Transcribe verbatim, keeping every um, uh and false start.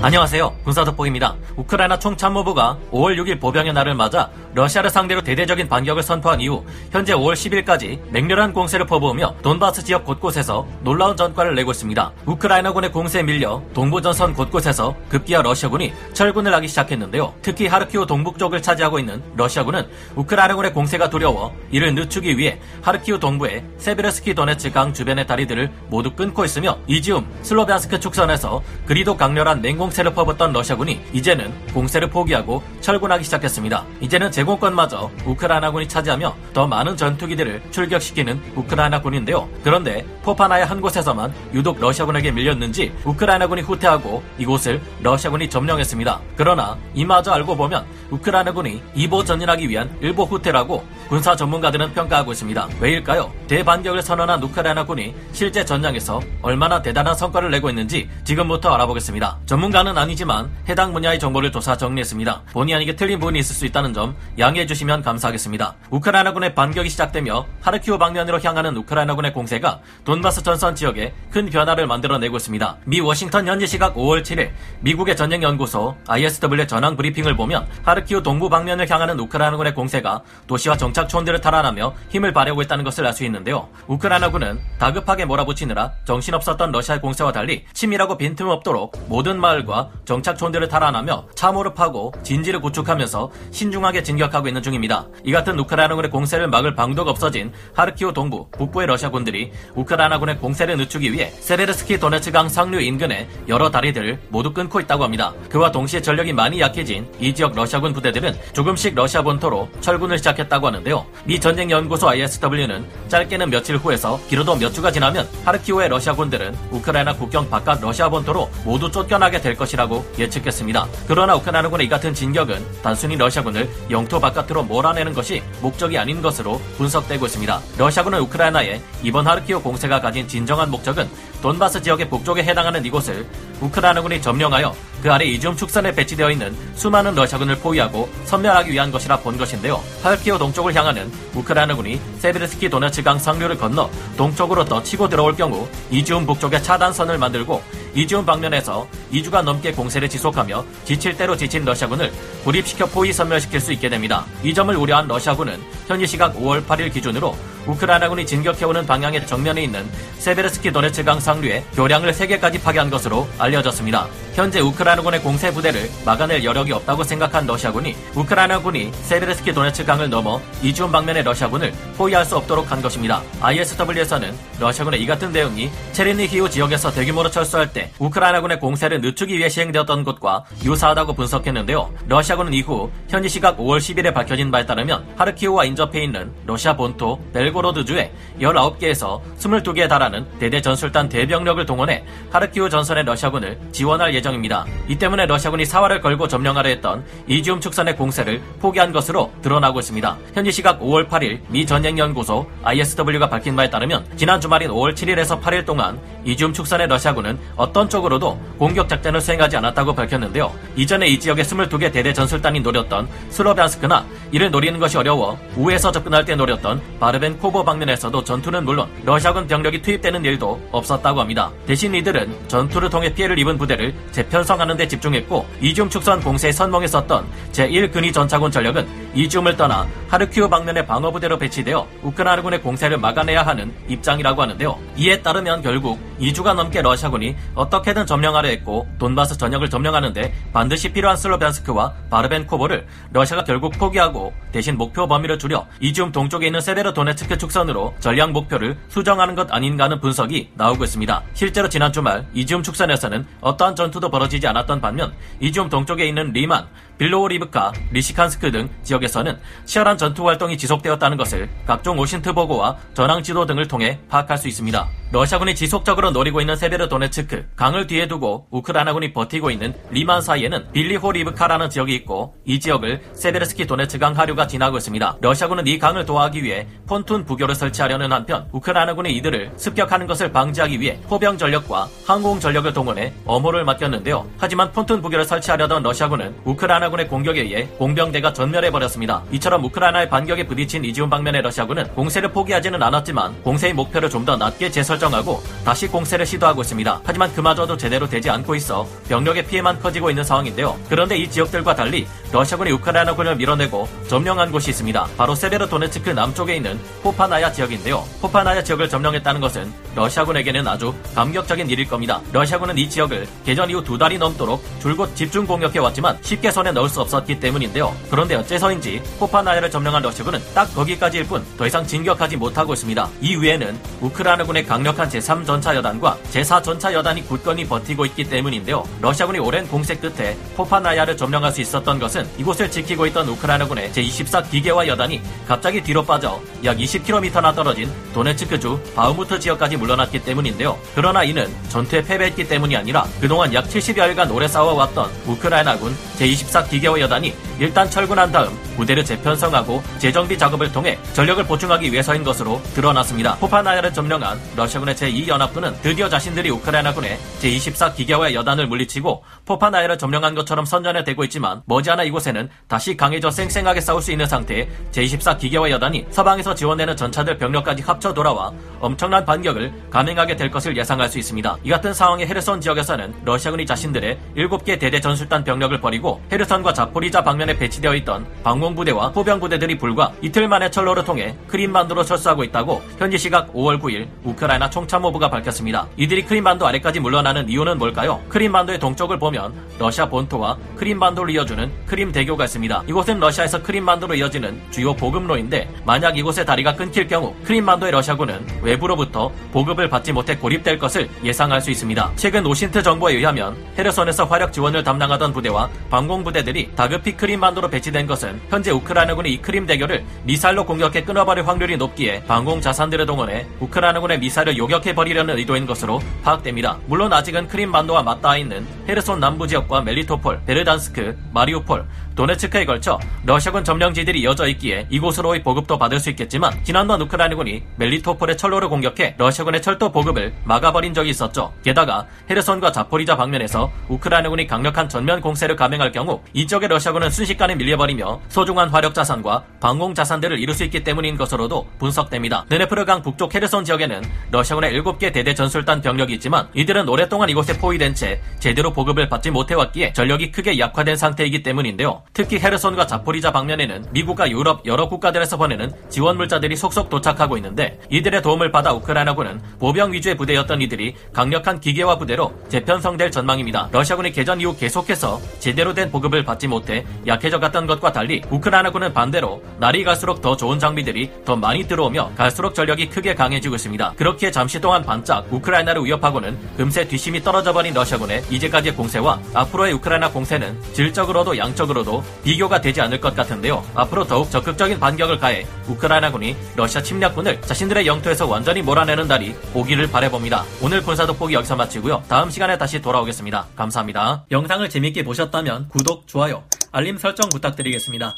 안녕하세요. 군사독보기입니다. 우크라이나 총참모부가 오월 육일 보병의 날을 맞아 러시아를 상대로 대대적인 반격을 선포한 이후 현재 오월 십일까지 맹렬한 공세를 퍼부으며 돈바스 지역 곳곳에서 놀라운 전과를 내고 있습니다. 우크라이나군의 공세에 밀려 동부전선 곳곳에서 급기야 러시아군이 철군을 하기 시작했는데요. 특히 하르키우 동북쪽을 차지하고 있는 러시아군은 우크라이나군의 공세가 두려워 이를 늦추기 위해 하르키우 동부의 세베르스키 도네츠 강 주변의 다리들을 모두 끊고 있으며 이지움, 슬로바스케 축선에서 그리도 강렬한 냉공 공세를 퍼붓던 러시아군이 이제는 공세를 포기하고 철군하기 시작했습니다. 이제는 제공권마저 우크라이나군이 차지하며 더 많은 전투기들을 출격시키는 우크라이나군인데요. 그런데 포파나야 한 곳에서만 유독 러시아군에게 밀렸는지 우크라이나군이 후퇴하고 이곳을 러시아군이 점령했습니다. 그러나 이마저 알고 보면 우크라이나군이 이보 전진하기 위한 일보 후퇴라고 군사 전문가들은 평가하고 있습니다. 왜일까요? 대반격을 선언한 우크라이나군이 실제 전장에서 얼마나 대단한 성과를 내고 있는지 지금부터 알아보겠습니다. 전문가 는 아니지만 해당 분야의 정보를 조사 정리했습니다. 본의 아니게 틀린 부분이 있을 수 있다는 점 양해해 주시면 감사하겠습니다. 우크라이나군의 반격이 시작되며 하르키우 방면으로 향하는 우크라이나군의 공세가 돈바스 전선 지역에 큰 변화를 만들어내고 있습니다. 미 워싱턴 현지 시각 오월 칠일 미국의 전쟁연구소 아이에스더블유의 전황 브리핑을 보면 하르키우 동부 방면을 향하는 우크라이나군의 공세가 도시와 정착촌들을 탈환하며 힘을 발휘하고 있다는 것을 알 수 있는데요. 우크라이나군은 다급하게 몰아붙이느라 정신없었던 러시아의 공세와 달리 치밀하고 빈틈없도록 모든 마을 정착촌들을 탈환하며 참호를 파고 진지를 구축하면서 신중하게 진격하고 있는 중입니다. 이 같은 우크라이나군의 공세를 막을 방도가 없어진 하르키우 동부, 북부의 러시아군들이 우크라이나군의 공세를 늦추기 위해 세베르스키 도네츠 강 상류 인근의 여러 다리들을 모두 끊고 있다고 합니다. 그와 동시에 전력이 많이 약해진 이 지역 러시아군 부대들은 조금씩 러시아 본토로 철군을 시작했다고 하는데요. 미 전쟁연구소 아이에스더블유는 짧게는 며칠 후에서 길어도 몇 주가 지나면 하르키우의 러시아군들은 우크라이나 국경 바깥 러시아 본토로 모두 쫓겨나게 될 것이라고 예측했습니다. 그러나 우크라이나군의 이 같은 진격은 단순히 러시아군을 영토 바깥으로 몰아내는 것이 목적이 아닌 것으로 분석되고 있습니다. 러시아군은 우크라이나의 이번 하르키우 공세가 가진 진정한 목적은 돈바스 지역의 북쪽에 해당하는 이곳을 우크라이나군이 점령하여 그 아래 이지움 축선에 배치되어 있는 수많은 러시아군을 포위하고 섬멸하기 위한 것이라 본 것인데요. 하르키우 동쪽을 향하는 우크라이나군이 세베르스키 도네츠 강 상류를 건너 동쪽으로 더 치고 들어올 경우 이지움 북쪽에 차단선을 만들고 이지움 방면에서 이 주가 넘게 공세를 지속하며 지칠 대로 지친 러시아군을 고립시켜 포위 섬멸시킬 수 있게 됩니다. 이 점을 우려한 러시아군은 현지 시각 오월 팔일 기준으로 우크라이나군이 진격해오는 방향의 정면에 있는 세베르스키 도네츠 강 상류에 교량을 세 개까지 파괴한 것으로 알려졌습니다. 현재 우크라이나군의 공세 부대를 막아낼 여력이 없다고 생각한 러시아군이 우크라이나군이 세베르스키 도네츠 강을 넘어 이지움 방면의 러시아군을 포위할 수 없도록 한 것입니다. 아이에스더블유에서는 러시아군의 이 같은 대응이 체르니히우 지역에서 대규모로 철수할 때 우크라이나군의 공세를 늦추기 위해 시행되었던 것과 유사하다고 분석했는데요. 러시아군은 이후 현지 시각 오월 십일에 밝혀진 바에 따르면 하르키우와 인접해 있는 러시아 본토 벨고로드 주에 열아홉 개에서 스물두 개에 달하는 대대 전술단 대병력을 동원해 하르키우 전선의 러시아군을 지원할 예정입니다. 이 때문에 러시아군이 사활을 걸고 점령하려 했던 이지움 축선의 공세를 포기한 것으로 드러나고 있습니다. 현지 시각 오월 팔일 미 전쟁연구소 아이에스더블유가 밝힌 바에 따르면 지난 주말인 오월 칠일에서 팔일 동안 이지움 축선의 러시아군은 어떤 쪽으로도 공격 작전을 수행하지 않았다고 밝혔는데요. 이전에 이 지역의 스물두 개 대대 전술단이 노렸던 슬로바스크나 이를 노리는 것이 어려워 우에서 접근할 때 노렸던 바르벤코보 방면에서도 전투는 물론 러시아군 병력이 투입되는 일도 없었다고 합니다. 대신 이들은 전투를 통해 피해를 입은 부대를 재편성하는 데 집중했고 이지움 축선 공세에 선봉에 섰던 제일 근위전차군 전력은 이지움을 떠나 하르키우 방면의 방어부대로 배치되어 우크라이나군의 공세를 막아내야 하는 입장이라고 하는데요. 이에 따르면 결국 이 주가 넘게 러시아군이 어떻게든 점령하려 했고 돈바스 전역을 점령하는데 반드시 필요한 슬로바스크와 바르벤코보를 러시아가 결국 포기하고 대신 목표 범위를 줄여 이지움 동쪽에 있는 세베르 도네츠크 축선으로 전략 목표를 수정하는 것 아닌가 하는 분석이 나오고 있습니다. 실제로 지난 주말 이지움 축선에서는 어떠한 전투도 벌어지지 않았던 반면 이지움 동쪽에 있는 리만, 빌로우 리브카, 리시칸스크 등 지역에서는 치열한 전투활동이 지속되었다는 것을 각종 오신트 보고와 전황지도 등을 통해 파악할 수 있습니다. 러시아군이 지속적으로 노리고 있는 세베르 도네츠크, 강을 뒤에 두고 우크라이나군이 버티고 있는 리만 사이에는 빌리호 리브카라는 지역이 있고 이 지역을 세베르스키 도네츠 강 하류가 지나고 있습니다. 러시아군은 이 강을 도하기 위해 폰툰 부교를 설치하려는 한편 우크라이나군이 이들을 습격하는 것을 방지하기 위해 포병 전력과 항공 전력을 동원해 엄호를 맡겼는데요. 하지만 폰툰 부교를 설치하려던 러시아군은 우크라이나군의 공격에 의해 공병대가 전멸해버렸습니다. 되었습니다. 이처럼 우크라이나의 반격에 부딪힌 이지움 방면의 러시아군은 공세를 포기하지는 않았지만 공세의 목표를 좀 더 낮게 재설정하고 다시 공세를 시도하고 있습니다. 하지만 그마저도 제대로 되지 않고 있어 병력의 피해만 커지고 있는 상황인데요. 그런데 이 지역들과 달리 러시아군이 우크라이나군을 밀어내고 점령한 곳이 있습니다. 바로 세베르 도네츠크 남쪽에 있는 포파나야 지역인데요. 포파나야 지역을 점령했다는 것은 러시아군에게는 아주 감격적인 일일 겁니다. 러시아군은 이 지역을 개전 이후 두 달이 넘도록 줄곧 집중 공격해왔지만 쉽게 손에 넣을 수 없었기 때문인데요. 그런데 어째서인지 포파나야를 점령한 러시아군은 딱 거기까지일 뿐 더 이상 진격하지 못하고 있습니다. 이 위에는 우크라이나군의 강력한 제삼 전차여단과 제사 전차여단이 굳건히 버티고 있기 때문인데요. 러시아군이 오랜 공세 끝에 포파나야를 점령할 수 있었던 것은 이곳을 지키고 있던 우크라이나군의 제이십사 기계화 여단이 갑자기 뒤로 빠져 약 이십 킬로미터나 떨어진 도네츠크주 바흐무트 지역까지 물러났기 때문인데요. 그러나 이는 전투에 패배했기 때문이 아니라 그동안 약 칠십여일간 오래 싸워왔던 우크라이나군 제이십사 기계화 여단이 일단 철군한 다음 부대를 재편성하고 재정비 작업을 통해 전력을 보충하기 위해서인 것으로 드러났습니다. 포파나야를 점령한 러시아군의 제이 연합군은 드디어 자신들이 우크라이나군의 제이십사 기계화 여단을 물리치고 포파나야를 점령한 것처럼 선전해대고 있지만 머지않아 이곳에는 다시 강해져 쌩쌩하게 싸울 수 있는 상태에 제이십사 기계화 여단이 서방에서 지원되는 전차들 병력까지 합쳐 돌아와 엄청난 반격을 감행하게 될 것을 예상할 수 있습니다. 이 같은 상황의 헤르선 지역에서는 러시아군이 자신들의 일곱 개 대대 전술단 병력을 버리고 헤르선과 자포리자 방면에 배치되어 있던 방공부대와 포병부대들이 불과 이틀 만에 철로를 통해 크림반도로 철수하고 있다고 현지 시각 오월 구일 우크라이나 총참모부가 밝혔습니다. 이들이 크림반도 아래까지 물러나는 이유는 뭘까요? 크림반도의 동쪽을 보면 러시아 본토와 크림반도를 이어주는 크림대교가 있습니다. 이곳은 러시아에서 크림반도로 이어지는 주요 보급로인데 만약 이곳의 다리가 끊길 경우 크림반도의 러시아군은 외부로부터 보급을 받지 못해 고립될 것을 예상할 수 있습니다. 최근 오신트 정보에 의하면 헤르손에서 화력 지원을 담당하던 부대와 방공부대들이 다급히 크림반도로 배치된 것은 현재 우크라이나군이 이 크림대교를 미사일로 공격해 끊어버릴 확률이 높기에 방공자산들을 동원해 우크라이나군의 미사일을 요격해버리려는 의도인 것으로 파악됩니다. 물론 아직은 크림반도와 맞닿아 있는 헤르손 남부지역과 멜리토폴, 베르단스크, 마리우폴, 도네츠크에 걸쳐 러시아군 점령지들이 이어져 있기에 이곳으로의 보급도 받을 수 있겠지만 지난번 우크라이나군이 멜리토폴의 철로를 공격해 러시아군의 철도 보급을 막아버린 적이 있었죠. 게다가 헤르손과 자포리자 방면에서 우크라이나군이 강력한 전면 공세를 감행할 경우 이 지역의 러시아군은 순식간에 밀려버리며 소중한 화력자산과 방공자산들을 잃을 수 있기 때문인 것으로도 분석됩니다. 드네프르강 북쪽 헤르손 지역에는 러시아군의 일곱 개 대대 전술단 병력이 있지만 이들은 오랫동안 이곳에 포위된 채 제대로 보급을 받지 못해왔기에 전력이 크게 약화된 상태이기 때문인데요. 특히 헤르손과 자포리자 방면에는 미국과 유럽 여러 국가들에서 보내는 지원물자들이 속속 도착하고 있는데 이들의 도움을 받아 우크라이나군은 보병 위주의 부대였던 이들이 강력한 기계화 부대로 재편성될 전망입니다. 러시아군이 개전 이후 계속해서 제대로 된 보급을 받지 못해 약해져갔던 것과 달리 우크라이나군은 반대로 날이 갈수록 더 좋은 장비들이 더 많이 들어오며 갈수록 전력이 크게 강해지고 있습니다. 그렇기에 잠시 동안 반짝 우크라이나를 위협하고는 금세 뒷심이 떨어져버린 러시아군의 이제까지의 공세와 앞으로의 우크라이나 공세는 질적으로도 양적으로도 비교가 되지 않을 것 같은데요. 앞으로 더욱 적극적인 반격을 가해 우크라이나군이 러시아 침략군을 자신들의 영토에서 완전히 몰아내는 날이 오기를 바라봅니다. 오늘 군사 돋보기 여기서 마치고요. 다음 시간에 다시 돌아오겠습니다. 감사합니다. 영상을 재밌게 보셨다면 구독, 좋아요, 알림 설정 부탁드리겠습니다.